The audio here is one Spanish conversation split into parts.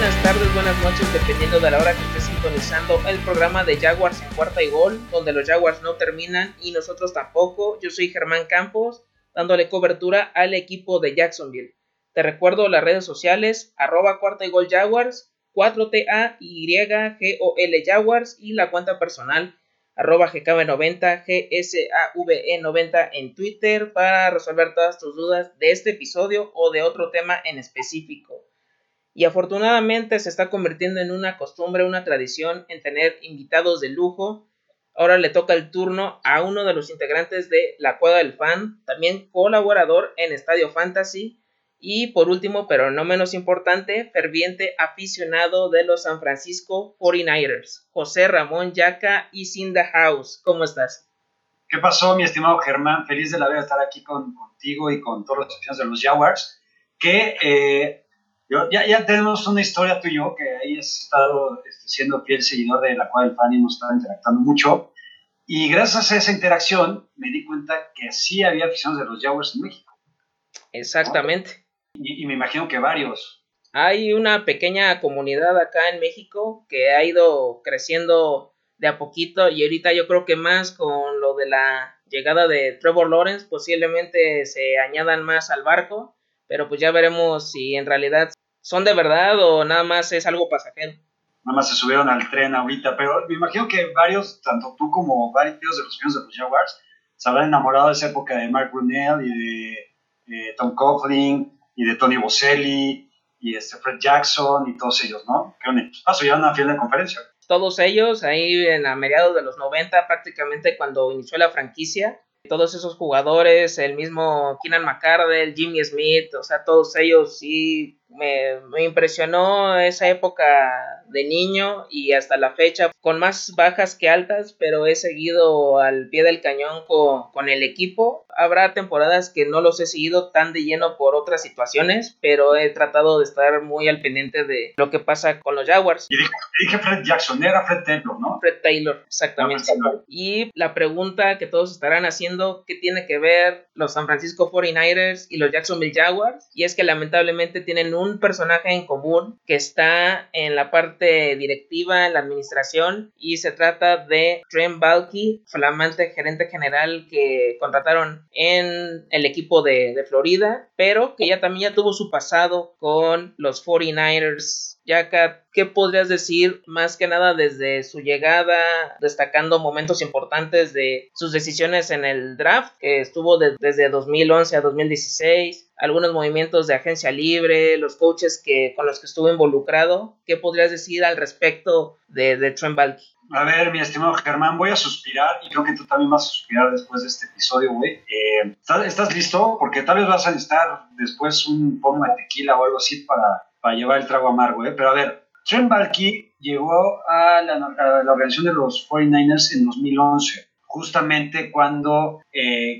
buenas tardes, buenas noches, dependiendo de la hora que esté sintonizando el programa de Jaguars en Cuarta y Gol, donde los Jaguars no terminan y nosotros tampoco. Yo soy Germán Campos, dándole cobertura al equipo de Jacksonville. Te recuerdo las redes sociales, @cuartayGolJaguars, 4TAYGOL Jaguars, y la cuenta personal, @GKB90GSAVE90 en Twitter, para resolver todas tus dudas de este episodio o de otro tema en específico. Y afortunadamente se está convirtiendo en una costumbre, una tradición, en tener invitados de lujo. Ahora le toca el turno a uno de los integrantes de La Cueva del Fan, también colaborador en Estadio Fantasy, y por último, pero no menos importante, ferviente aficionado de los San Francisco 49ers, José Ramón Yaca is in the house. ¿Cómo estás? ¿Qué pasó, mi estimado Germán? Feliz de la vida de estar aquí contigo y con todos los aficionados de los Jaguars, que ya tenemos una historia tú y yo, que ahí has estado siendo fiel seguidor de La Cueva del Fan y hemos estado interactuando mucho, y gracias a esa interacción me di cuenta que sí había aficionados de los Jaguars en México. Exactamente. ¿No? Y me imagino que varios. Hay una pequeña comunidad acá en México que ha ido creciendo de a poquito, y ahorita yo creo que más con lo de la llegada de Trevor Lawrence posiblemente se añadan más al barco, pero pues ya veremos si en realidad son de verdad o nada más es algo pasajero. Nada más se subieron al tren ahorita, pero me imagino que varios, tanto tú como varios de los fans de los Jaguars, se habrán enamorado de esa época de Mark Brunell y de Tom Coughlin y de Tony Boselli y Fred Jackson y todos ellos, ¿no? Que un paso ya una fiel de conferencia. Todos ellos ahí a mediados de los 90, prácticamente cuando inició la franquicia. Todos esos jugadores, el mismo Keenan McCardell, Jimmy Smith, o sea, todos ellos sí me impresionó esa época de niño y hasta la fecha, con más bajas que altas, pero he seguido al pie del cañón con el equipo. Habrá temporadas que no los he seguido tan de lleno por otras situaciones, pero he tratado de estar muy al pendiente de lo que pasa con los Jaguars. Y dije Fred Jackson, era Fred Taylor, ¿no? Fred Taylor, exactamente. No, y la pregunta que todos estarán haciendo, ¿qué tiene que ver los San Francisco 49ers y los Jacksonville Jaguars? Y es que lamentablemente tienen un personaje en común que está en la parte directiva, en la administración, y se trata de Trent Baalke, flamante gerente general que contrataron en el equipo de Florida, pero que ya también ya tuvo su pasado con los 49ers. Yaca, ¿qué podrías decir más que nada desde su llegada, destacando momentos importantes de sus decisiones en el draft, que estuvo desde 2011 a 2016, algunos movimientos de agencia libre, los coaches con los que estuvo involucrado? ¿Qué podrías decir al respecto de Trent Baalke? A ver, mi estimado Germán, voy a suspirar, y creo que tú también vas a suspirar después de este episodio, güey. ¿Estás listo? Porque tal vez vas a necesitar después un pomo de tequila o algo así para llevar el trago amargo, ¿eh? Pero a ver, Trent Baalke llegó a la organización de los 49ers en 2011, justamente cuando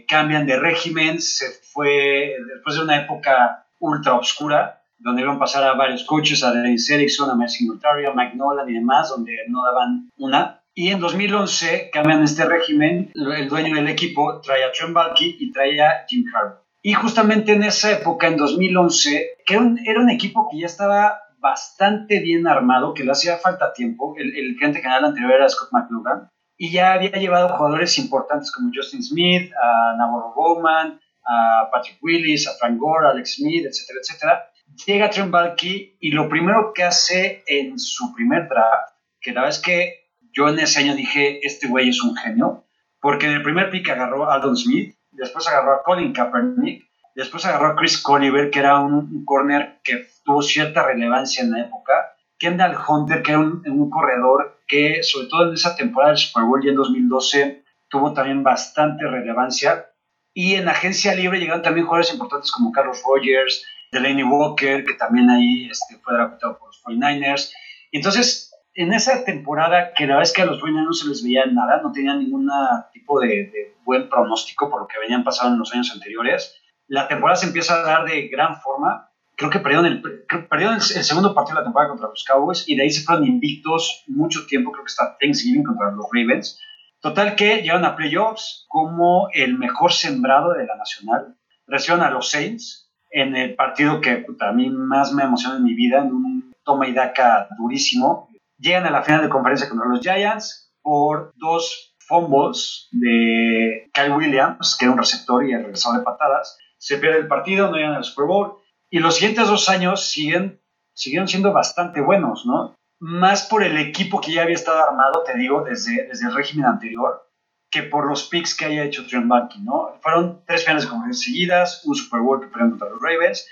cambian de régimen, se fue después de una época ultra oscura, donde iban a pasar a varios coaches, a Dennis Erickson, a Mike Singletary, a Mike Nolan y demás, donde no daban una. Y en 2011 cambian este régimen, el dueño del equipo trae a Trent Baalke y trae a Jim Harbaugh. Y justamente en esa época, en 2011, que era un equipo que ya estaba bastante bien armado, que le hacía falta tiempo. El gerente general anterior era Scott McLuhan, y ya había llevado jugadores importantes como Justin Smith, a NaVorro Bowman, a Patrick Willis, a Frank Gore, a Alex Smith, etcétera, etcétera. Llega Trent Baalke y lo primero que hace en su primer draft, que la verdad es que yo en ese año dije, este güey es un genio, porque en el primer pick agarró a Aldon Smith, después agarró a Colin Kaepernick, después agarró a Chris Colliver, que era un corner que tuvo cierta relevancia en la época, Kendall Hunter, que era un corredor que, sobre todo en esa temporada del Super Bowl y en 2012, tuvo también bastante relevancia, y en agencia libre llegaron también jugadores importantes como Carlos Rogers, Delaney Walker, que también ahí fue draftado por los 49ers. Entonces, en esa temporada, que la verdad es que a los 49ers no se les veía nada, no tenían ningún tipo de buen pronóstico por lo que venían pasando en los años anteriores, la temporada se empieza a dar de gran forma. Creo que perdieron el segundo partido de la temporada contra los Cowboys, y de ahí se fueron invictos mucho tiempo, creo que hasta Thanksgiving contra los Ravens. Total que llegaron a playoffs como el mejor sembrado de la Nacional. Recibieron a los Saints en el partido que a mí más me emociona en mi vida, en un toma y daca durísimo. Llegan a la final de conferencia contra los Giants por dos fumbles de Kyle Williams, que era un receptor y el regresador de patadas. Se pierde el partido, no llegan al Super Bowl. Y los siguientes 2 años siguieron siendo bastante buenos, ¿no? Más por el equipo que ya había estado armado, te digo, desde el régimen anterior, que por los picks que haya hecho Trent Baalke, ¿no? Fueron 3 finales de conferencia seguidas, un Super Bowl que perdieron contra los Ravens.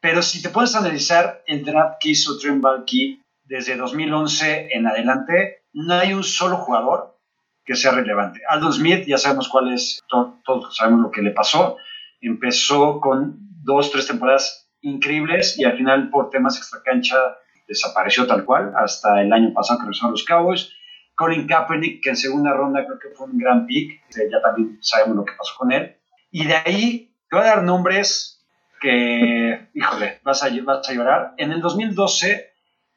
Pero si te puedes analizar el draft que hizo Trent Baalke desde 2011 en adelante, no hay un solo jugador que sea relevante. Aldon Smith, ya sabemos cuál es, todos sabemos lo que le pasó. Empezó con 2-3 temporadas increíbles y al final por temas extracancha desapareció tal cual hasta el año pasado que regresaron los Cowboys. Colin Kaepernick, que en segunda ronda creo que fue un gran pick, ya también sabemos lo que pasó con él. Y de ahí te voy a dar nombres que, híjole, vas a llorar. En el 2012,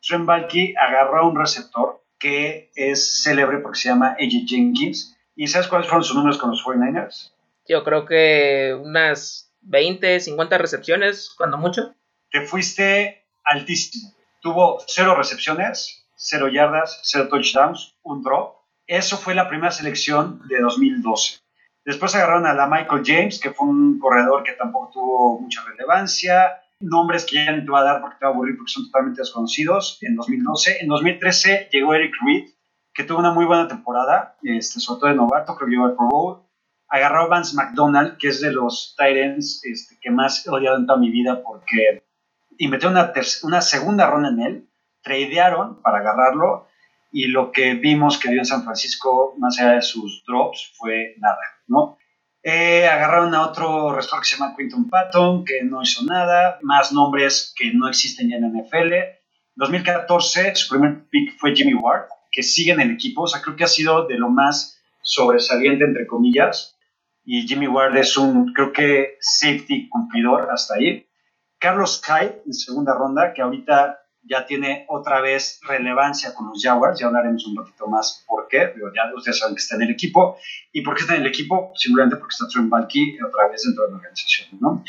Trent Baalke agarró a un receptor que es célebre porque se llama AJ Jenkins. ¿Y sabes cuáles fueron sus números con los 49ers? Yo creo que unas 20, 50 recepciones, cuando mucho. Te fuiste altísimo. Tuvo 0 recepciones, 0 yardas, 0 touchdowns, 1 drop. Eso fue la primera selección de 2012. Después agarraron a la Michael James, que fue un corredor que tampoco tuvo mucha relevancia. Nombres que ya no te va a dar porque te va a aburrir porque son totalmente desconocidos. En 2012. En 2013 llegó Eric Reed, que tuvo una muy buena temporada, sobre todo de novato, creo que llegó al Pro Bowl. Agarró a Vance McDonald, que es de los tight ends que más he odiado en toda mi vida porque... Y metió una segunda ronda en él, tradearon para agarrarlo y lo que vimos que dio en San Francisco, más allá de sus drops, fue nada, ¿no? Agarraron a otro receptor que se llama Quinton Patton, que no hizo nada, más nombres que no existen ya en la NFL. En 2014, su primer pick fue Jimmy Ward, que sigue en el equipo, o sea, creo que ha sido de lo más sobresaliente, entre comillas, y Jimmy Ward es creo que safety cumplidor hasta ahí. Carlos Hyde, en segunda ronda, que ahorita ya tiene otra vez relevancia con los Jaguars. Ya hablaremos un ratito más por qué. Pero ya ustedes saben que está en el equipo. ¿Y por qué está en el equipo? Simplemente porque está Trent Baalke otra vez dentro de la organización, ¿no?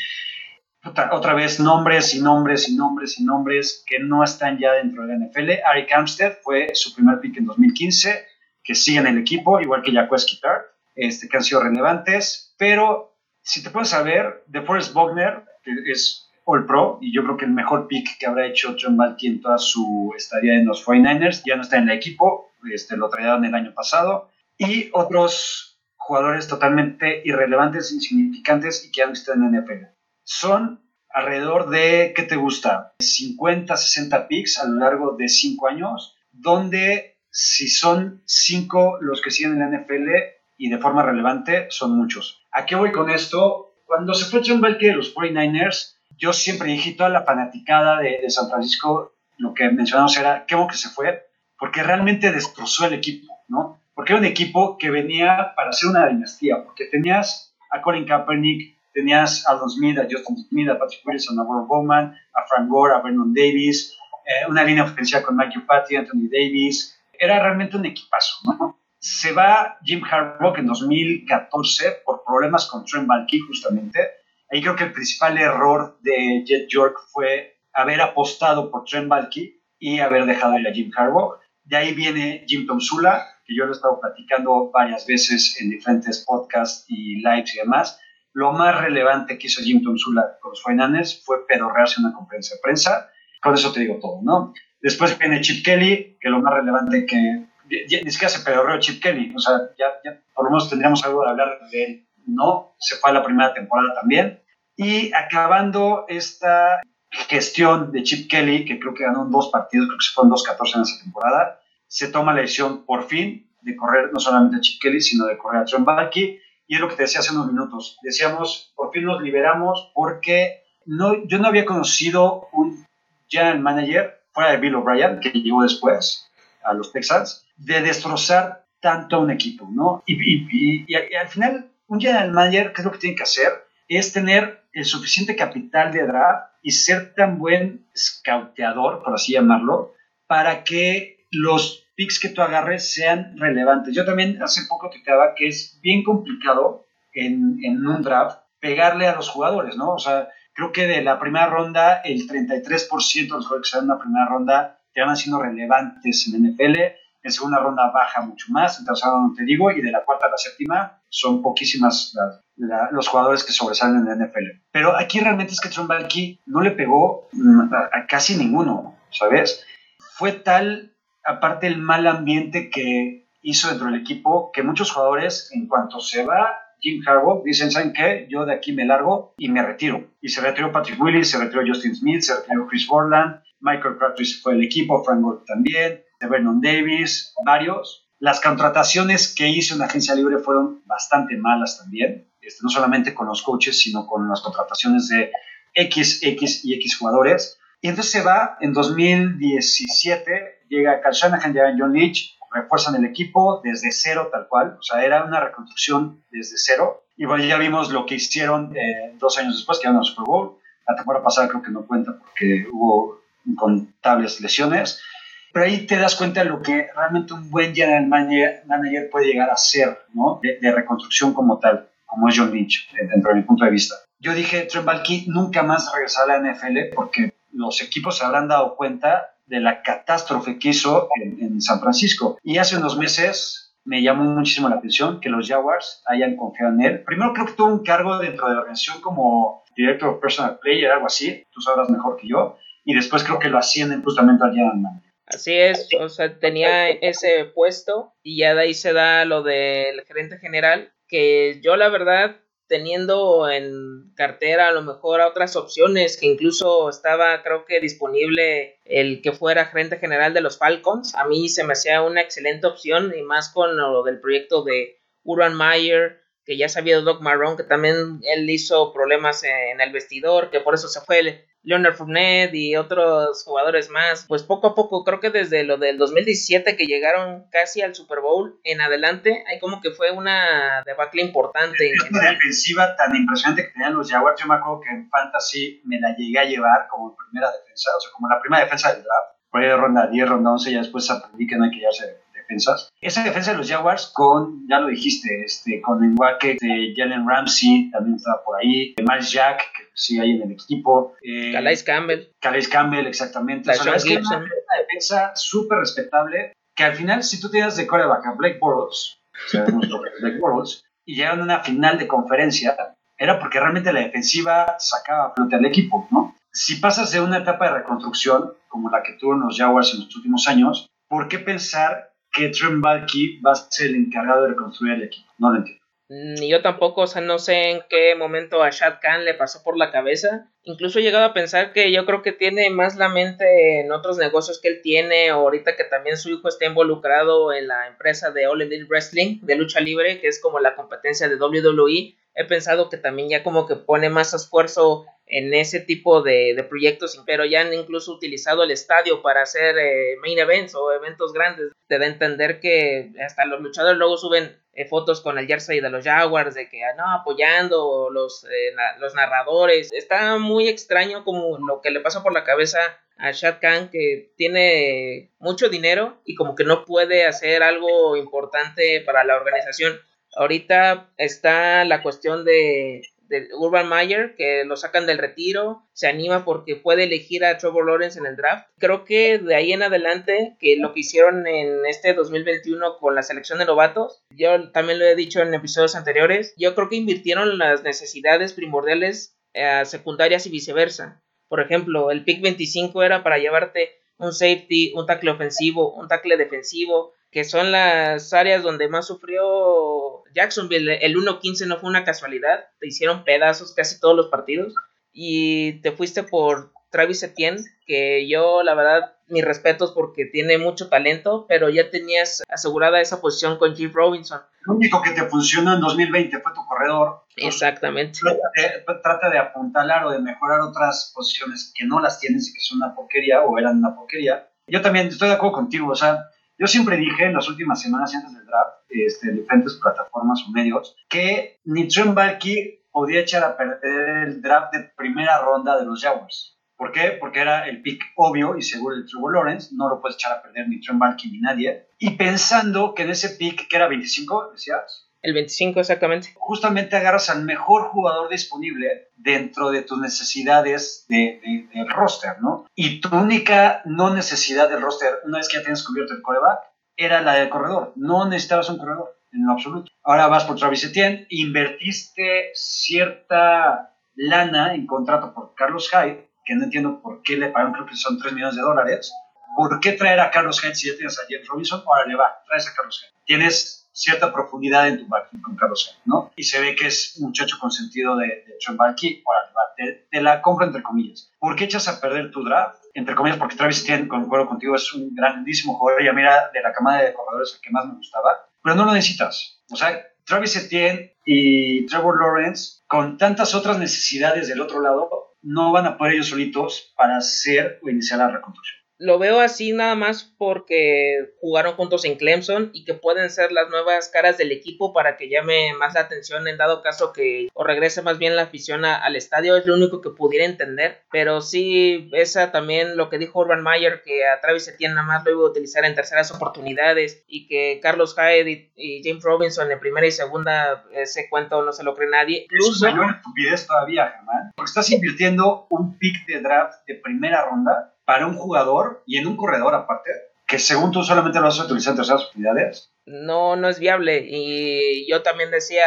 Otra vez nombres y nombres y nombres y nombres que no están ya dentro de la NFL. Arik Armstead fue su primer pick en 2015, que sigue en el equipo, igual que Jacquez Guitar, que han sido relevantes. Pero, si te puedes saber, DeForest Buckner, que es All Pro, y yo creo que el mejor pick que habrá hecho Trent Baalke en toda su estadía en los 49ers, ya no está en el equipo, lo trajeron el año pasado, y otros jugadores totalmente irrelevantes, insignificantes y que ya no están en NFL. Son alrededor de, ¿qué te gusta? 50, 60 picks a lo largo de 5 años, donde si son 5 los que siguen en la NFL y de forma relevante, son muchos. ¿A qué voy con esto? Cuando se fue Trent Baalke de los 49ers, yo siempre dije, toda la fanaticada de San Francisco, lo que mencionamos era, qué bueno que se fue, porque realmente destrozó el equipo, ¿no? Porque era un equipo que venía para ser una dinastía, porque tenías a Colin Kaepernick, tenías a Aldon Smith, a Justin Smith, a Patrick Willis, a NaVorro Bowman, a Frank Gore, a Vernon Davis, una línea ofensiva con Mike Upati, Anthony Davis. Era realmente un equipazo, ¿no? Se va Jim Harbaugh en 2014 por problemas con Trent Baalke, justamente. Ahí creo que el principal error de Jet York fue haber apostado por Trent Baalke y haber dejado ir a Jim Harbaugh. De ahí viene Jim Tomsula, que yo lo he estado platicando varias veces en diferentes podcasts y lives y demás. Lo más relevante que hizo Jim Tomsula con los 49ers fue pedorrearse una conferencia de prensa. Con eso te digo todo, ¿no? Después viene Chip Kelly, que lo más relevante que... Ni siquiera se pedorreó Chip Kelly. O sea, ya por lo menos tendríamos algo de hablar de él. No, se fue a la primera temporada también. Y acabando esta gestión de Chip Kelly, que creo que ganó 2 partidos, creo que se fueron 2-14 en esa temporada, se toma la decisión por fin de correr no solamente a Chip Kelly, sino de correr a Trent Baalke. Y es lo que te decía hace unos minutos. Decíamos, por fin nos liberamos porque yo no había conocido un general manager fuera de Bill O'Brien, que llegó después a los Texans, de destrozar tanto a un equipo, ¿no? Y al final, un general manager, ¿qué es lo que tiene que hacer? Es tener el suficiente capital de draft y ser tan buen scouteador, por así llamarlo, para que los picks que tú agarres sean relevantes. Yo también hace poco tuiteaba que es bien complicado en un draft pegarle a los jugadores, ¿no? O sea, Creo que de la primera ronda, el 33% de los jugadores que salen en la primera ronda te van siendo relevantes en NFL. En segunda ronda baja mucho más, en tercera ronda no te digo, y de la cuarta a la séptima son poquísimas los jugadores que sobresalen en la NFL. Pero aquí realmente es que Trent Baalke no le pegó a casi ninguno, ¿sabes? Fue tal, aparte el mal ambiente que hizo dentro del equipo, que muchos jugadores, en cuanto se va Jim Harbaugh, dicen, ¿saben qué? Yo de aquí me largo y me retiro. Y se retiró Patrick Willis, se retiró Justin Smith, se retiró Chris Borland, Michael Crabtree se fue del equipo, Frank Gore también, Vernon Davis, varios. Las contrataciones que hizo en la agencia libre fueron bastante malas también, no solamente con los coaches, sino con las contrataciones de X y X jugadores. Y entonces se va en 2017, llega Kyle Shanahan, llega John Leach, refuerzan el equipo desde cero tal cual, o sea, era una reconstrucción desde cero. Y bueno, ya vimos lo que hicieron 2 años después, que ganaron el Super Bowl. La temporada pasada creo que no cuenta porque hubo incontables lesiones. Pero ahí te das cuenta de lo que realmente un buen general manager puede llegar a ser, ¿no? De reconstrucción como tal, como es John Lynch, dentro de mi punto de vista. Yo dije, Trent Baalke nunca más regresará a la NFL porque los equipos se habrán dado cuenta de la catástrofe que hizo en San Francisco. Y hace unos meses me llamó muchísimo la atención que los Jaguars hayan confiado en él. Primero creo que tuvo un cargo dentro de la organización como Director of Personal Player, algo así, tú sabrás mejor que yo. Y después creo que lo ascienden justamente al general manager. Así es, o sea, tenía ese puesto y ya de ahí se da lo del gerente general, que yo la verdad, teniendo en cartera a lo mejor otras opciones, que incluso estaba creo que disponible el que fuera gerente general de los Falcons, a mí se me hacía una excelente opción, y más con lo del proyecto de Urban Meyer, que ya sabía Doc Marrone, que también él hizo problemas en el vestidor, que por eso se fue Leonard Fournette y otros jugadores más. Pues poco a poco, creo que desde lo del 2017 que llegaron casi al Super Bowl en adelante, ahí como que fue una debacle importante. La defensiva tan impresionante que tenían los Jaguars, yo me acuerdo que en Fantasy me la llegué a llevar como primera defensa, o sea, como la primera defensa del draft, por ahí de ronda 10, ronda 11, ya después aprendí que no hay que llevarse defensas. Esa defensa de los Jaguars con, ya lo dijiste, con Ngakwe, Jalen Ramsey, también estaba por ahí, Miles Jack, que sí hay en el equipo. Calais Campbell, exactamente. O sea, es que es una defensa súper respetable, que al final, si tú tienes de quarterback a Blake Bortles, sabemos lo que es Blake Bortles, y llegaron a una final de conferencia, era porque realmente la defensiva sacaba a flote al equipo, ¿no? Si pasas de una etapa de reconstrucción, como la que tuvo en los Jaguars en los últimos años, ¿por qué pensar que Trent Baalke va a ser el encargado de reconstruir el equipo? No lo entiendo. Ni yo tampoco, o sea, no sé en qué momento a Shad Khan le pasó por la cabeza. Incluso he llegado a pensar que yo creo que tiene más la mente en otros negocios que él tiene, ahorita que también su hijo está involucrado en la empresa de All Elite Wrestling, de lucha libre, que es como la competencia de WWE. He pensado que también ya como que pone más esfuerzo en ese tipo de proyectos, pero ya han incluso utilizado el estadio para hacer main events o eventos grandes. Te da a entender que hasta los luchadores luego suben fotos con el jersey de los Jaguars, de que no, apoyando los narradores. Está muy extraño como lo que le pasa por la cabeza a Shad Khan, que tiene mucho dinero y como que no puede hacer algo importante para la organización. Ahorita está la cuestión de Urban Meyer, que lo sacan del retiro, se anima porque puede elegir a Trevor Lawrence en el draft. Creo que de ahí en adelante, que lo que hicieron en este 2021 con la selección de novatos, yo también lo he dicho en episodios anteriores, yo creo que invirtieron las necesidades primordiales a secundarias y viceversa. Por ejemplo, el pick 25 era para llevarte un safety, un tackle ofensivo, un tackle defensivo, que son las áreas donde más sufrió Jacksonville. El 1-15 no fue una casualidad, te hicieron pedazos casi todos los partidos, y te fuiste por Travis Etienne, que yo la verdad, mis respetos porque tiene mucho talento, pero ya tenías asegurada esa posición con Jim Robinson. Lo único que te funcionó en 2020 fue tu corredor. Exactamente. Trata de apuntalar o de mejorar otras posiciones que no las tienes y que son una porquería o eran una porquería. Yo también estoy de acuerdo contigo, o sea, yo siempre dije en las últimas semanas antes del draft, en diferentes plataformas o medios, que ni Trent Baalke podía echar a perder el draft de primera ronda de los Jaguars. ¿Por qué? Porque era el pick obvio y seguro de Trevor Lawrence, no lo puedes echar a perder ni Trent Baalke ni nadie. Y pensando que en ese pick, que era 25, decías, El 25 exactamente. Justamente agarras al mejor jugador disponible dentro de tus necesidades del roster, ¿no? Y tu única no necesidad del roster, una vez que ya tienes cubierto el quarterback, era la del corredor. No necesitabas un corredor en lo absoluto. Ahora vas por Travis Etienne, invertiste cierta lana en contrato por Carlos Hyde, que no entiendo por qué le pagaron, creo que son $3 millones. ¿Por qué traer a Carlos Hyde si ya tienes a James Robinson? Ahora le va, traes a Carlos Hyde. Tienes cierta profundidad en tu backfield con Carlos Hyde, ¿no? Y se ve que es un muchacho consentido de Trent Baalke. Ahora te la compro entre comillas. ¿Por qué echas a perder tu draft? Entre comillas, porque Travis Etienne, concuerdo contigo, es un grandísimo jugador. Ya mira, de la camada de corredores el que más me gustaba, pero no lo necesitas. O sea, Travis Etienne y Trevor Lawrence, con tantas otras necesidades del otro lado, no van a poder ellos solitos para hacer o iniciar la reconstrucción. Lo veo así nada más porque jugaron juntos en Clemson y que pueden ser las nuevas caras del equipo para que llame más la atención en dado caso que o regrese más bien la afición al estadio. Es lo único que pudiera entender, pero sí, esa también lo que dijo Urban Meyer, que a Travis Etienne nada más lo iba a utilizar en terceras oportunidades y que Carlos Hyde y James Robinson en primera y segunda, ese cuento no se lo cree nadie. Incluso es mayor estupidez todavía, Germán, porque estás invirtiendo un pick de draft de primera ronda para un jugador y en un corredor aparte, que según tú solamente lo vas a utilizar en terceras oportunidades. No es viable. Y yo también decía,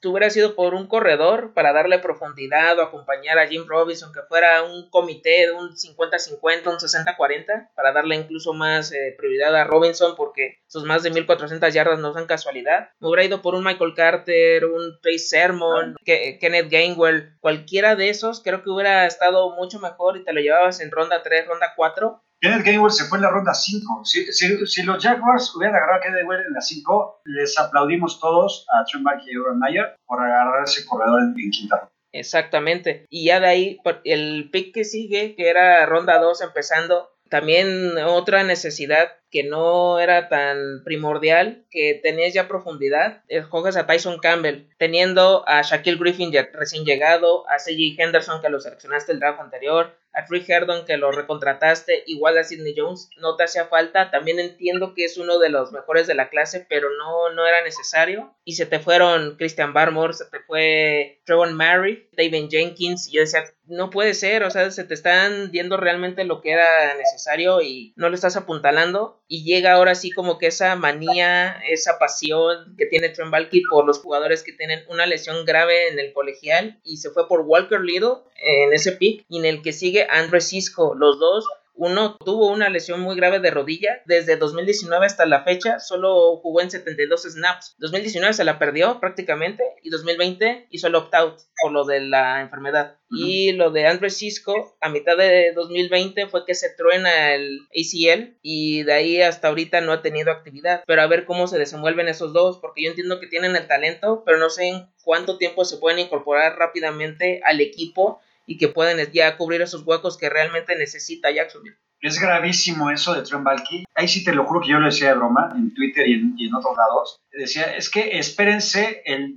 tú hubieras ido por un corredor para darle profundidad o acompañar a Jim Robinson, que fuera un comité de un 50-50, un 60-40, para darle incluso más prioridad a Robinson, porque sus más de 1,400 yardas no son casualidad. Me hubiera ido por un Michael Carter, un Trey Sermon, Kenneth Gainwell, cualquiera de esos. Creo que hubiera estado mucho mejor y te lo llevabas en ronda 3, ronda 4. Kenneth Gainwell se fue en la ronda 5. Si los Jaguars hubieran agarrado a Kenneth Gainwell en la 5, les aplaudimos todos a Trent Baalke y Urban Meyer por agarrar ese corredor en quinta ronda. Exactamente. Y ya de ahí, el pick que sigue, que era ronda 2 empezando, también otra necesidad que no era tan primordial, que tenías ya profundidad, escoges a Tyson Campbell, teniendo a Shaquille Griffin ya recién llegado, a C.J. Henderson, que lo seleccionaste el draft anterior, a Trey Herndon, que lo recontrataste, igual a Sidney Jones, no te hacía falta. También entiendo que es uno de los mejores de la clase, pero no era necesario. Y se te fueron Christian Barmore, se te fue Trevor Murray, David Jenkins, y yo decía, no puede ser, o sea, se te están viendo realmente lo que era necesario y no lo estás apuntalando. Y llega ahora sí como que esa manía, esa pasión que tiene Trent Baalke por los jugadores que tienen una lesión grave en el colegial, y se fue por Walker Little en ese pick, y en el que sigue Andre Cisco. Los dos, uno tuvo una lesión muy grave de rodilla, desde 2019 hasta la fecha solo jugó en 72 snaps, 2019 se la perdió prácticamente, y 2020 hizo el opt-out por lo de la enfermedad. Y lo de Andre Cisco, a mitad de 2020 fue que se truena el ACL, y de ahí hasta ahorita no ha tenido actividad. Pero a ver cómo se desenvuelven esos dos, porque yo entiendo que tienen el talento, pero no sé en cuánto tiempo se pueden incorporar rápidamente al equipo y que pueden ya cubrir esos huecos que realmente necesita Jacksonville. Es gravísimo eso de Trent Baalke. Ahí sí te lo juro que yo lo decía de broma en Twitter y en otros lados. Decía, es que espérense el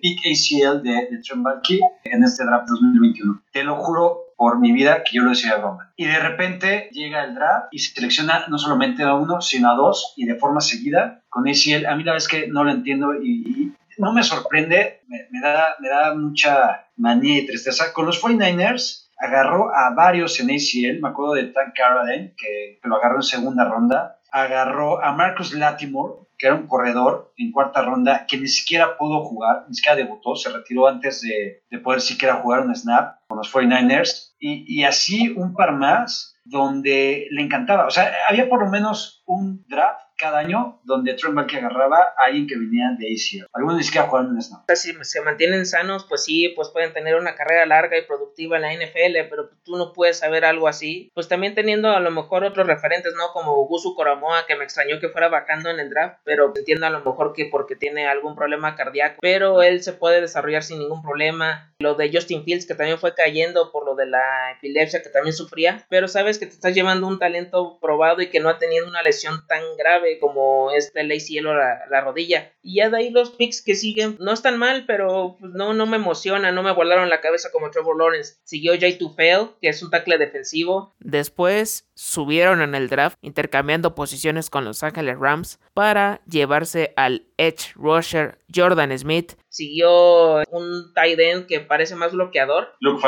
pick ACL de Trent Baalke en este draft 2021. Te lo juro por mi vida que yo lo decía de broma. Y de repente llega el draft y se selecciona no solamente a uno, sino a dos, y de forma seguida con ACL. A mí la verdad es que no lo entiendo y no me sorprende. Me da mucha manía y tristeza. Con los 49ers agarró a varios en ACL. Me acuerdo de Tank Carradine, que lo agarró en segunda ronda. Agarró a Marcus Latimore, que era un corredor en cuarta ronda, que ni siquiera pudo jugar, ni siquiera debutó, se retiró antes de poder siquiera jugar un snap con los 49ers. Y así un par más donde le encantaba. O sea, había por lo menos un draft cada año donde Trent Baalke agarraba a alguien que venía de ACL. Algunos ni siquiera jugaron en el snap. Si se mantienen sanos, pues sí, pues pueden tener una carrera larga y productiva en la NFL, pero tú no puedes saber algo así. Pues también teniendo a lo mejor otros referentes, ¿no? Como Gusu Coramoa, que me extrañó que fuera bajando en el draft, pero entiendo a lo mejor que porque tiene algún problema cardíaco, pero él se puede desarrollar sin ningún problema. Lo de Justin Fields, que también fue cayendo por lo de la epilepsia que también sufría, pero sabes que te estás llevando un talento probado y que no ha tenido una lesión tan grave grave como es el ACL o la rodilla. Y ya de ahí los picks que siguen no están mal, pero pues, no me emociona, no me volaron la cabeza como Trevor Lawrence. Siguió Jay Tufel, que es un tackle defensivo. Después subieron en el draft, intercambiando posiciones con Los Ángeles Rams para llevarse al edge rusher Jordan Smith. Siguió un tight end que parece más bloqueador, Luke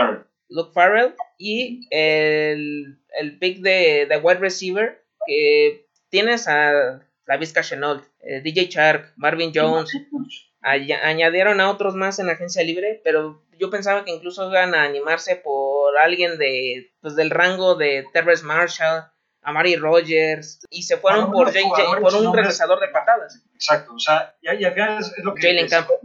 Farrell, y el pick de wide receiver, que tienes a Laviska Shenault, DJ Chark, Marvin Jones. Añadieron a otros más en la agencia libre, pero yo pensaba que incluso iban a animarse por alguien del rango de Terrence Marshall, Amari Rogers, y se fueron por JJ, por un regresador de patadas. Exacto, o sea, y al final es lo que Jalen Campos.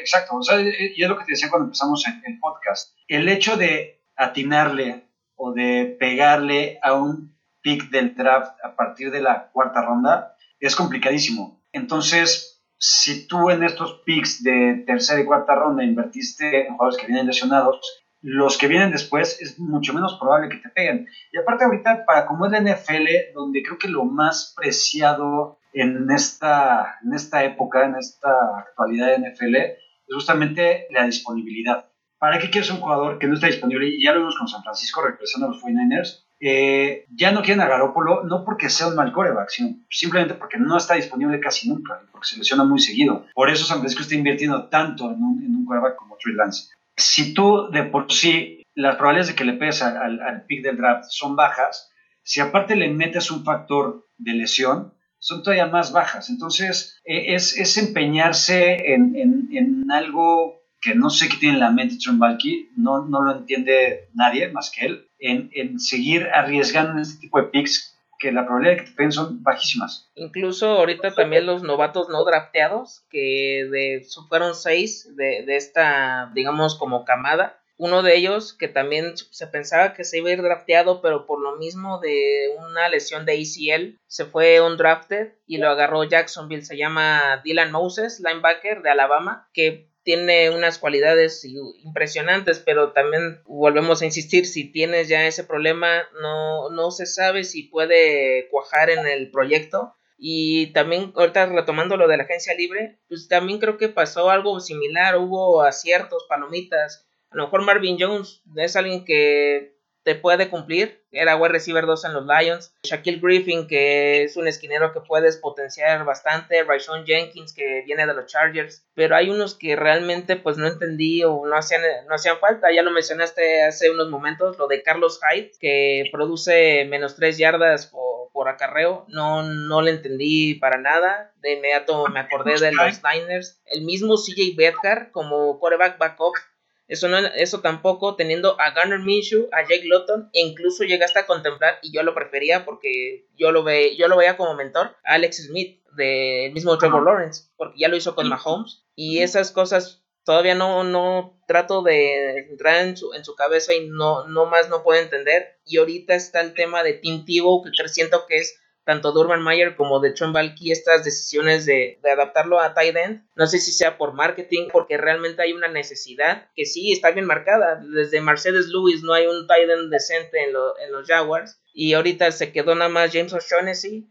Exacto, o sea, y es lo que te decía cuando empezamos el podcast. El hecho de atinarle o de pegarle a un pick del draft a partir de la cuarta ronda es complicadísimo. Entonces, si tú en estos picks de tercera y cuarta ronda invertiste en jugadores que vienen lesionados, los que vienen después es mucho menos probable que te peguen. Y aparte ahorita, como es la NFL, donde creo que lo más preciado en esta época, en esta actualidad de NFL, es justamente la disponibilidad. ¿Para qué quieres un jugador que no está disponible? Y ya lo vimos con San Francisco, regresando a los 49ers. Ya no quieren a Garoppolo, no porque sea un mal quarterback, sino simplemente porque no está disponible casi nunca, porque se lesiona muy seguido. Por eso San Francisco está invirtiendo tanto en un quarterback como Trey Lance. Si tú, de por sí, las probabilidades de que le pegues al pick del draft son bajas, si aparte le metes un factor de lesión, son todavía más bajas. Entonces, es empeñarse en algo que no sé qué tiene en la mente Trent Baalke, no lo entiende nadie más que él, en seguir arriesgando este tipo de picks que la probabilidad de que te peguen son bajísimas. Incluso ahorita también los novatos no drafteados, que fueron 6 de esta, digamos, como camada. Uno de ellos que también se pensaba que se iba a ir drafteado, pero por lo mismo de una lesión de ACL, se fue un drafted y lo agarró Jacksonville. Se llama Dylan Moses, linebacker de Alabama, que tiene unas cualidades impresionantes, pero también volvemos a insistir, si tienes ya ese problema, no se sabe si puede cuajar en el proyecto. Y también, ahorita retomando lo de la agencia libre, pues también creo que pasó algo similar, hubo aciertos, palomitas. A lo mejor Marvin Jones es alguien que te puede cumplir. Era wide receiver 2 en los Lions. Shaquille Griffin, que es un esquinero que puedes potenciar bastante. Rashon Jenkins, que viene de los Chargers. Pero hay unos que realmente pues no entendí o no hacían falta. Ya lo mencionaste hace unos momentos, lo de Carlos Hyde, que produce menos 3 yardas por acarreo. No le entendí para nada. De inmediato me acordé de los Niners. El mismo CJ Beathard como quarterback backup. Eso tampoco, teniendo a Garner Minshew, a Jake Luton, e incluso llegaste a contemplar, y yo lo prefería porque yo lo veía como mentor, a Alex Smith, del mismo Trevor Lawrence, porque ya lo hizo con Mahomes, y esas cosas todavía no trato de entrar en su cabeza y no puedo entender. Y ahorita está el tema de Tim Tebow, que siento que es tanto de Urban Meyer como de Trent Baalke, estas decisiones de adaptarlo a tight end, no sé si sea por marketing, porque realmente hay una necesidad que sí está bien marcada. Desde Mercedes Lewis no hay un tight end decente en los Jaguars, y ahorita se quedó nada más James O'Shaughnessy,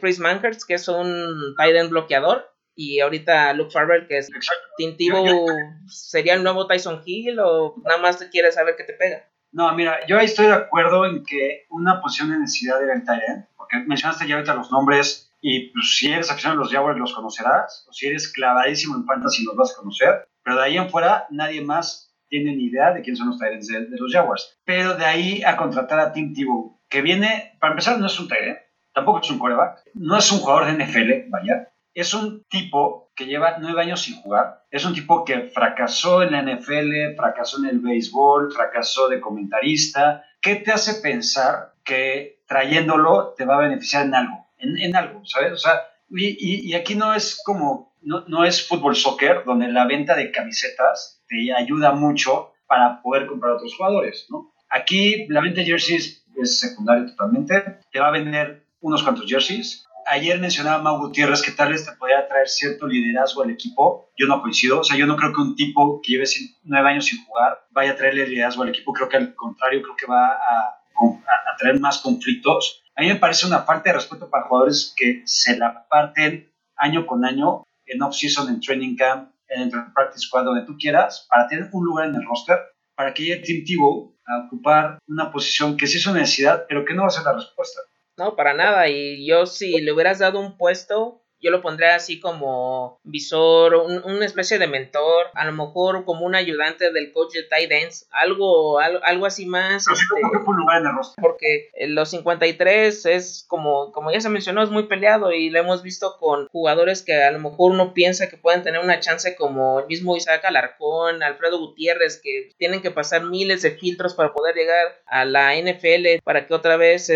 Chris Mankertz, que es un tight end bloqueador, y ahorita Luke Farrell, que es Tim Tebow, sería el nuevo Tyson Hill, o nada más te quieres saber qué te pega. No, mira, yo ahí estoy de acuerdo en que una posición de necesidad era el tight end. Mencionaste ya ahorita los nombres, y pues, si eres aficionado a los Jaguars los conocerás, o si eres clavadísimo en fantasy los vas a conocer, pero de ahí en fuera nadie más tiene ni idea de quién son los tight ends de los Jaguars. Pero de ahí a contratar a Tim Tebow, que viene, para empezar, no es un tight end, tampoco es un quarterback, no es un jugador de NFL, vaya, es un tipo que lleva 9 años sin jugar, es un tipo que fracasó en la NFL, fracasó en el béisbol, fracasó de comentarista. ¿Qué te hace pensar que trayéndolo te va a beneficiar en algo? En algo, ¿sabes? O sea, y aquí no es como, no es fútbol soccer, donde la venta de camisetas te ayuda mucho para poder comprar otros jugadores, ¿no? Aquí la venta de jerseys es secundaria totalmente, te va a vender unos cuantos jerseys. Ayer mencionaba Mau Gutiérrez que tal vez te podía traer cierto liderazgo al equipo. Yo no coincido, o sea, yo no creo que un tipo que lleve 9 años sin jugar vaya a traerle liderazgo al equipo. Creo que al contrario, creo que va a traer más conflictos. A mí me parece una falta de respeto para jugadores que se la parten año con año en off-season, en training camp, en practice squad, donde tú quieras, para tener un lugar en el roster, para que llegue Tim Tebow a ocupar una posición que sí es una necesidad, pero que no va a ser la respuesta. No, para nada. Y yo, si le hubieras dado un puesto, yo lo pondría así como visor, una especie de mentor, a lo mejor como un ayudante del coach de tight ends, algo así más. Pero sí que por lugar en el roster. Porque los 53 es como ya se mencionó, es muy peleado y lo hemos visto con jugadores que a lo mejor uno piensa que pueden tener una chance, como el mismo Isaac Alarcón, Alfredo Gutiérrez, que tienen que pasar miles de filtros para poder llegar a la NFL, para que otra vez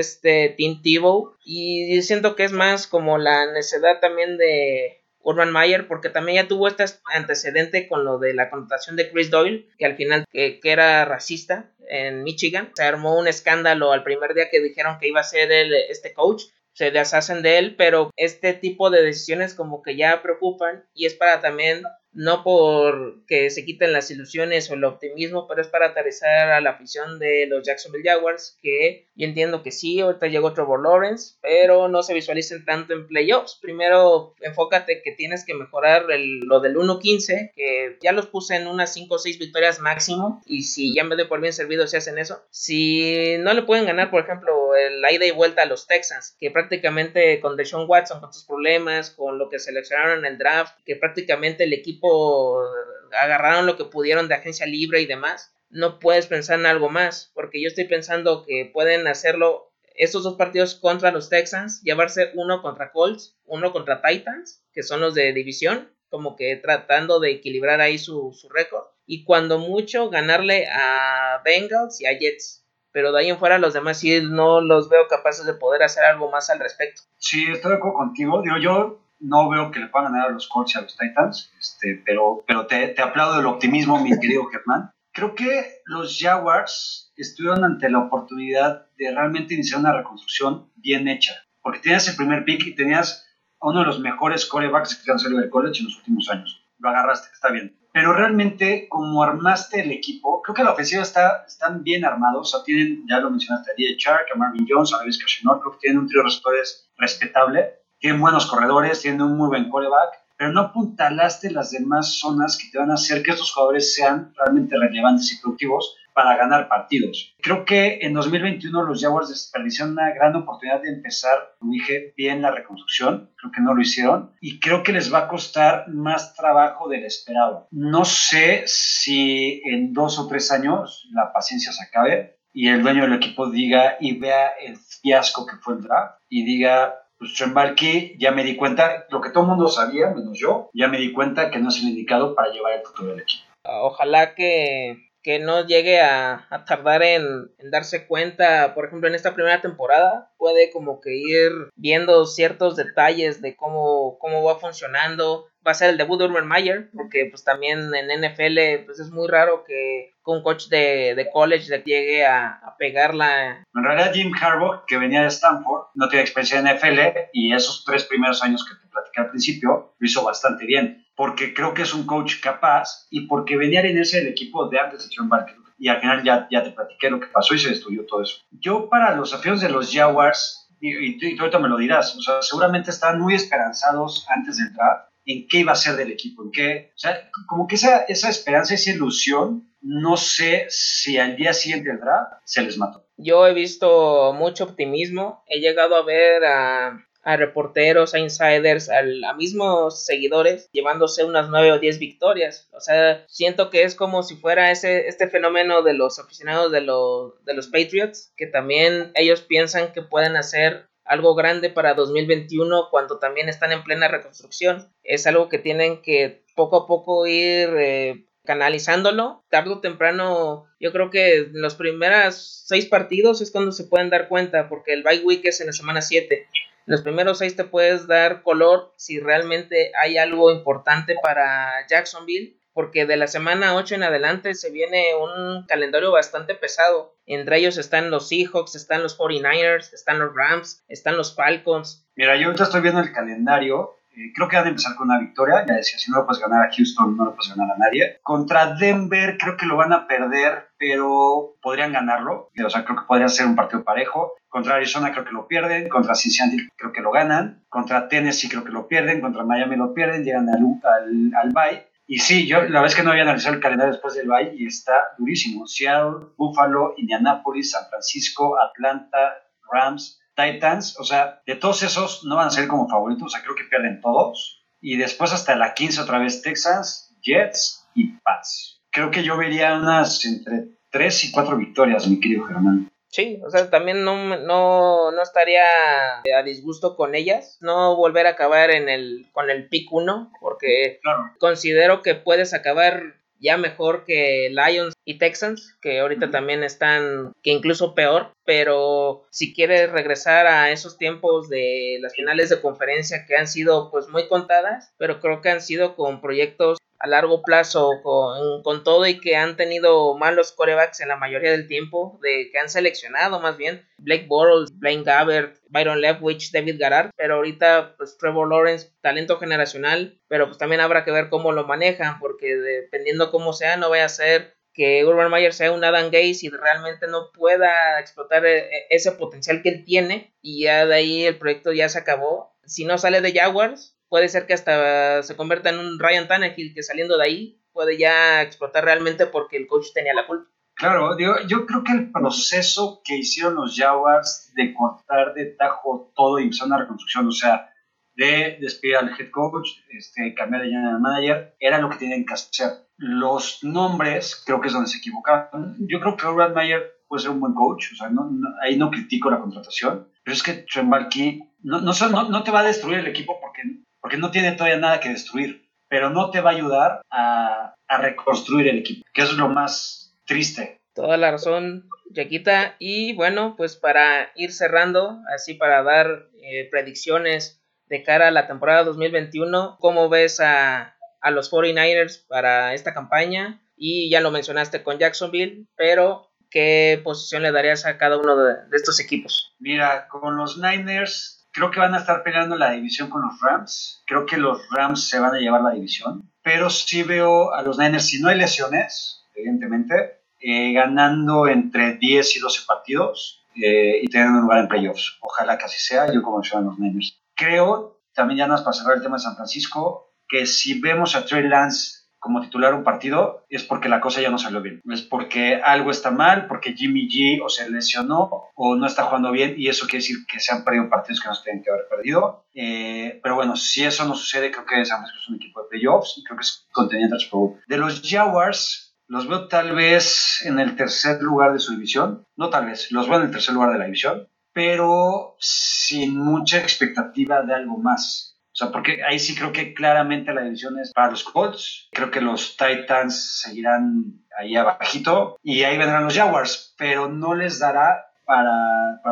Tim Tebow. Y siento que es más como la necesidad también de Urban Meyer, porque también ya tuvo este antecedente con lo de la contratación de Chris Doyle, que al final que era racista en Michigan. Se armó un escándalo al primer día que dijeron que iba a ser este coach. Se deshacen de él, pero este tipo de decisiones como que ya preocupan, y es para también, no porque se quiten las ilusiones o el optimismo, pero es para aterrizar a la afición de los Jacksonville Jaguars, que yo entiendo que sí, ahorita llegó Trevor Lawrence, pero no se visualicen tanto en playoffs. Primero enfócate que tienes que mejorar lo del 1-15, que ya los puse en unas 5 o 6 victorias máximo, y si ya me doy por bien servido si hacen eso. Si no le pueden ganar, por ejemplo, la ida y vuelta a los Texans, que prácticamente con Deshaun Watson, con sus problemas, con lo que seleccionaron en el draft, que prácticamente el equipo agarraron lo que pudieron de agencia libre y demás, no puedes pensar en algo más, porque yo estoy pensando que pueden hacerlo estos 2 partidos contra los Texans, llevarse uno contra Colts, uno contra Titans, que son los de división, como que tratando de equilibrar ahí su récord, y cuando mucho ganarle a Bengals y a Jets, pero de ahí en fuera los demás sí no los veo capaces de poder hacer algo más al respecto. Sí, estoy de acuerdo contigo. Digo, yo no veo que le puedan ganar a los Colts y a los Titans, pero te aplaudo el optimismo, mi querido Germán. Creo que los Jaguars estuvieron ante la oportunidad de realmente iniciar una reconstrucción bien hecha, porque tenías el primer pick y tenías a uno de los mejores quarterbacks que han salido del college en los últimos años. Lo agarraste, está bien. Pero realmente, como armaste el equipo, creo que la ofensiva están bien armados. O sea, tienen, ya lo mencionaste, a DJ Chark, a Marvin Jones, a Davis Cachenor. Creo que tienen un trío de receptores respetable. Tienen buenos corredores, tienen un muy buen quarterback, pero no apuntalaste las demás zonas que te van a hacer que estos jugadores sean realmente relevantes y productivos para ganar partidos. Creo que en 2021 los Jaguars desperdiciaron una gran oportunidad de empezar, como dije, bien la reconstrucción. Creo que no lo hicieron y creo que les va a costar más trabajo del esperado. No sé si en 2 o 3 años la paciencia se acabe y el dueño del equipo diga y vea el fiasco que fue el draft y diga: pues Trent Baalke, ya me di cuenta, lo que todo el mundo sabía, menos yo, ya me di cuenta que no es el indicado para llevar el futuro del equipo. Ojalá que no llegue a tardar en darse cuenta. Por ejemplo, en esta primera temporada puede como que ir viendo ciertos detalles de cómo va funcionando. Va a ser el debut de Urban Meyer, porque pues también en NFL pues es muy raro que un coach de college llegue a pegarla. En realidad Jim Harbaugh, que venía de Stanford, no tiene experiencia en NFL y esos 3 primeros años que te platicé al principio lo hizo bastante bien, porque creo que es un coach capaz y porque venía de ese del equipo de antes de Trent Baalke. Y al final ya te platiqué lo que pasó y se destruyó todo eso. Yo para los aficionados de los Jaguars, y tú ahorita me lo dirás, o sea, seguramente estaban muy esperanzados antes de entrar en qué iba a ser del equipo, en qué, o sea, como que esa esperanza, esa ilusión, no sé si al día siguiente del draft se les mató. Yo he visto mucho optimismo, he llegado a ver a reporteros, a insiders, a mismos seguidores llevándose unas 9 o 10 victorias. O sea, siento que es como si fuera este fenómeno de los aficionados de los Patriots, que también ellos piensan que pueden hacer algo grande para 2021 cuando también están en plena reconstrucción. Es algo que tienen que poco a poco ir canalizándolo. Tarde o temprano, yo creo que en los primeros 6 partidos es cuando se pueden dar cuenta, porque el bye week es en la semana 7. En los primeros 6 te puedes dar color si realmente hay algo importante para Jacksonville, porque de la semana 8 en adelante se viene un calendario bastante pesado. Entre ellos están los Seahawks, están los 49ers, están los Rams, están los Falcons. Mira, yo ahorita estoy viendo el calendario. Creo que van a empezar con una victoria. Ya decía, si no lo puedes ganar a Houston, no lo puedes ganar a nadie. Contra Denver creo que lo van a perder pero podrían ganarlo. O sea, creo que podría ser un partido parejo. Contra Arizona creo que lo pierden, contra Cincinnati creo que lo ganan, contra Tennessee creo que lo pierden, contra Miami lo pierden, llegan al bye. Y sí, yo la vez que no había analizado el calendario después del bye y está durísimo. Seattle, Buffalo, Indianapolis, San Francisco, Atlanta, Rams, Titans. O sea, de todos esos no van a ser como favoritos, o sea, creo que pierden todos. Y después hasta la 15 otra vez Texas, Jets y Pats. Creo que yo vería unas entre 3 y 4 victorias, mi querido Germán. Sí, o sea, también no estaría a disgusto con ellas, no volver a acabar con el pick 1, porque claro, considero que puedes acabar ya mejor que Lions y Texans, que ahorita también están, que incluso peor, pero si quieres regresar a esos tiempos de las finales de conferencia que han sido pues muy contadas, pero creo que han sido con proyectos a largo plazo, con todo y que han tenido malos quarterbacks en la mayoría del tiempo, de que han seleccionado más bien, Blake Bortles, Blaine Gabbert, Byron Leftwich, David Garrard, pero ahorita pues Trevor Lawrence, talento generacional, pero pues también habrá que ver cómo lo manejan, porque dependiendo cómo sea, no vaya a ser que Urban Meyer sea un Adam Gase y realmente no pueda explotar ese potencial que él tiene, y ya de ahí el proyecto ya se acabó. Si no sale de Jaguars, puede ser que hasta se convierta en un Ryan Tannehill, que saliendo de ahí puede ya explotar realmente porque el coach tenía la culpa. Claro, yo creo que el proceso que hicieron los Jaguars de cortar de tajo todo y empezar una reconstrucción, o sea, de despedir al head coach, cambiar de general manager, era lo que tenían que hacer. Los nombres creo que es donde se equivocaron. Yo creo que Urban Meyer puede ser un buen coach, o sea, no, ahí no critico la contratación, pero es que Trent Baalke no te va a destruir el equipo porque no tiene todavía nada que destruir, pero no te va a ayudar a reconstruir el equipo, que eso es lo más triste. Toda la razón, Yaquita. Y bueno, pues para ir cerrando, así para dar predicciones de cara a la temporada 2021, ¿cómo ves a los 49ers para esta campaña? Y ya lo mencionaste con Jacksonville, pero ¿qué posición le darías a cada uno de estos equipos? Mira, con los Niners, creo que van a estar peleando la división con los Rams. Creo que los Rams se van a llevar la división. Pero sí veo a los Niners, si no hay lesiones, evidentemente, ganando entre 10 y 12 partidos y teniendo un lugar en playoffs. Ojalá que así sea, yo como soy a los Niners. Creo, también ya nos para cerrar el tema de San Francisco, que si vemos a Trey Lance como titular un partido, es porque la cosa ya no salió bien. Es porque algo está mal, porque Jimmy G o se lesionó o no está jugando bien, y eso quiere decir que se han perdido partidos que no se tienen que haber perdido. Pero bueno, si eso no sucede, creo que San Francisco es un equipo de playoffs y creo que es contendiente al Super Bowl. De los Jaguars, los veo tal vez en el tercer lugar de su división. No tal vez, los veo en el tercer lugar de la división, pero sin mucha expectativa de algo más. O sea, porque ahí sí creo que claramente la división es para los Colts. Creo que los Titans seguirán ahí abajito y ahí vendrán los Jaguars, pero no les dará para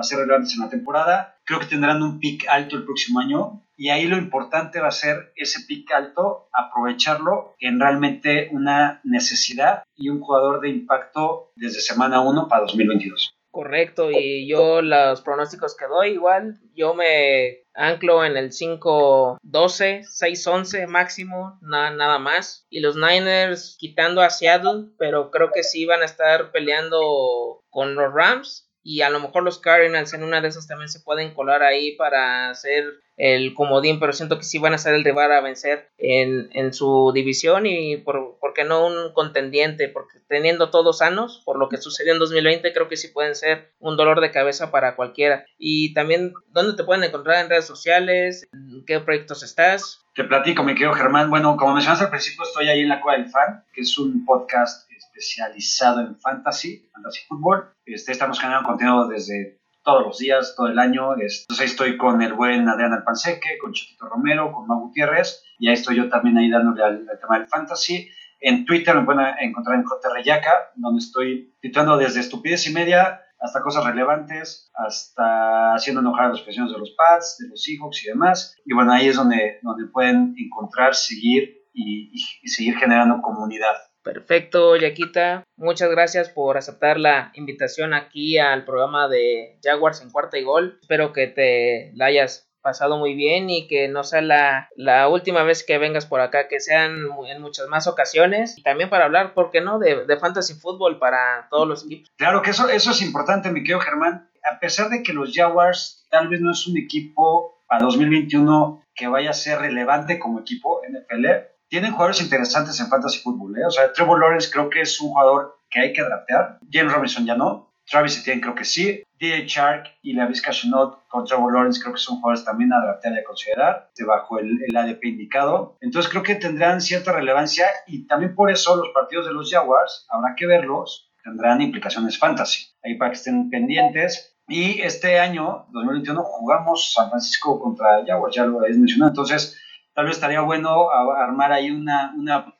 ser relevantes en la temporada. Creo que tendrán un pick alto el próximo año y ahí lo importante va a ser ese pick alto, aprovecharlo en realmente una necesidad y un jugador de impacto desde semana 1 para 2022. Correcto, y yo los pronósticos que doy igual, yo me anclo en el 5-12, 6-11 máximo, nada más. Y los Niners quitando a Seattle, pero creo que sí van a estar peleando con los Rams y a lo mejor los Cardinals en una de esas también se pueden colar ahí para hacer el comodín, pero siento que sí van a ser el rival a vencer en su división y por qué no un contendiente, porque teniendo todos sanos, por lo que sucedió en 2020, creo que sí pueden ser un dolor de cabeza para cualquiera. Y también, ¿dónde te pueden encontrar en redes sociales? ¿En qué proyectos estás? Te platico, mi querido Germán. Bueno, como mencionaste al principio, estoy ahí en La Cueva del Fan, que es un podcast especializado en fantasy fútbol. Estamos generando contenido desde todos los días, todo el año. Entonces ahí estoy con el buen Adrián Alpanseque, con Chiquito Romero, con Mau Gutiérrez, y ahí estoy yo también ahí dándole al tema del fantasy. En Twitter me pueden encontrar en JR Yaca, donde estoy titulando desde estupidez y media hasta cosas relevantes, hasta haciendo enojar a los aficionados de los Pats, de los Seahawks y demás. Y bueno, ahí es donde pueden encontrar, seguir y seguir generando comunidad. Perfecto, Yaquita. Muchas gracias por aceptar la invitación aquí al programa de Jaguars en Cuarta y Gol. Espero que te la hayas pasado muy bien y que no sea la última vez que vengas por acá, que sean en muchas más ocasiones. Y también para hablar, ¿por qué no?, de fantasy fútbol para todos los equipos. Claro que eso es importante, mi querido Germán. A pesar de que los Jaguars tal vez no es un equipo para 2021 que vaya a ser relevante como equipo NFL, tienen jugadores interesantes en fantasy fútbol, ¿eh? O sea, Trevor Lawrence creo que es un jugador que hay que draftear. James Robinson ya no. Travis Etienne creo que sí. DJ Chark y la Vizca Chenot con Trevor Lawrence creo que son jugadores también a draftear y a considerar bajo el ADP indicado. Entonces creo que tendrán cierta relevancia y también por eso los partidos de los Jaguars, habrá que verlos, tendrán implicaciones fantasy. Ahí para que estén pendientes. Y este año, 2021, jugamos San Francisco contra Jaguars, ya lo habéis mencionado. Entonces, tal vez estaría bueno armar ahí una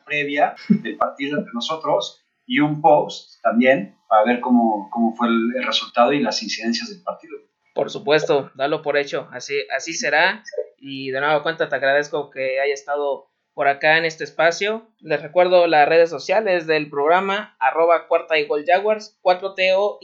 previa del partido entre nosotros y un post también para ver cómo fue el resultado y las incidencias del partido. Por supuesto, dalo por hecho, así será. Y de nueva cuenta te agradezco que haya estado por acá en este espacio. Les recuerdo las redes sociales del programa, @cuartaygoljaguars, 4TOYGOL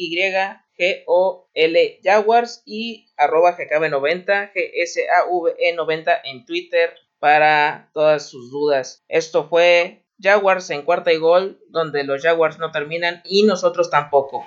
Jaguars y @GKB90, GSAVE90 en Twitter para todas sus dudas. Esto fue Jaguars en Cuarta y Gol, donde los Jaguars no terminan y nosotros tampoco.